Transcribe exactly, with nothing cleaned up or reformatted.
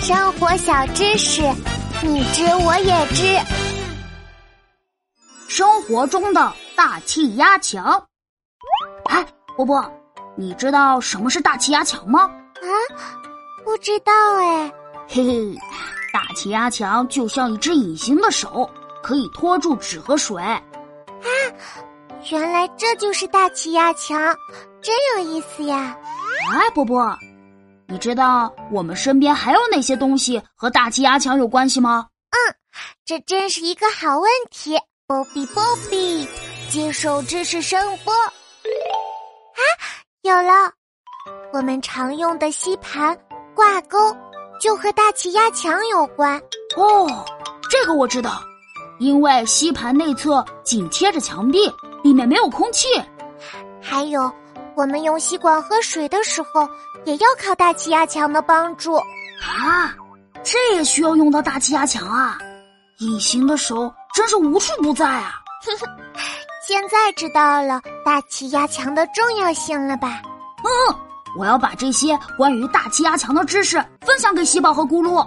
生活小知识，你知我也知。生活中的大气压强。哎，波波，你知道什么是大气压强吗？啊，不知道哎。嘿嘿，大气压强就像一只隐形的手，可以托住纸和水。啊，原来这就是大气压强，真有意思呀。哎，波波，你知道我们身边还有哪些东西和大气压强有关系吗？嗯，这真是一个好问题。波比波比，接受知识声波。啊，有了，我们常用的吸盘、挂钩就和大气压强有关。哦，这个我知道，因为吸盘内侧紧贴着墙壁，里面没有空气。还有，我们用吸管喝水的时候也要靠大气压强的帮助。啊，这也需要用到大气压强啊！隐形的手真是无处不在啊！现在知道了大气压强的重要性了吧？嗯，我要把这些关于大气压强的知识分享给喜宝和咕噜。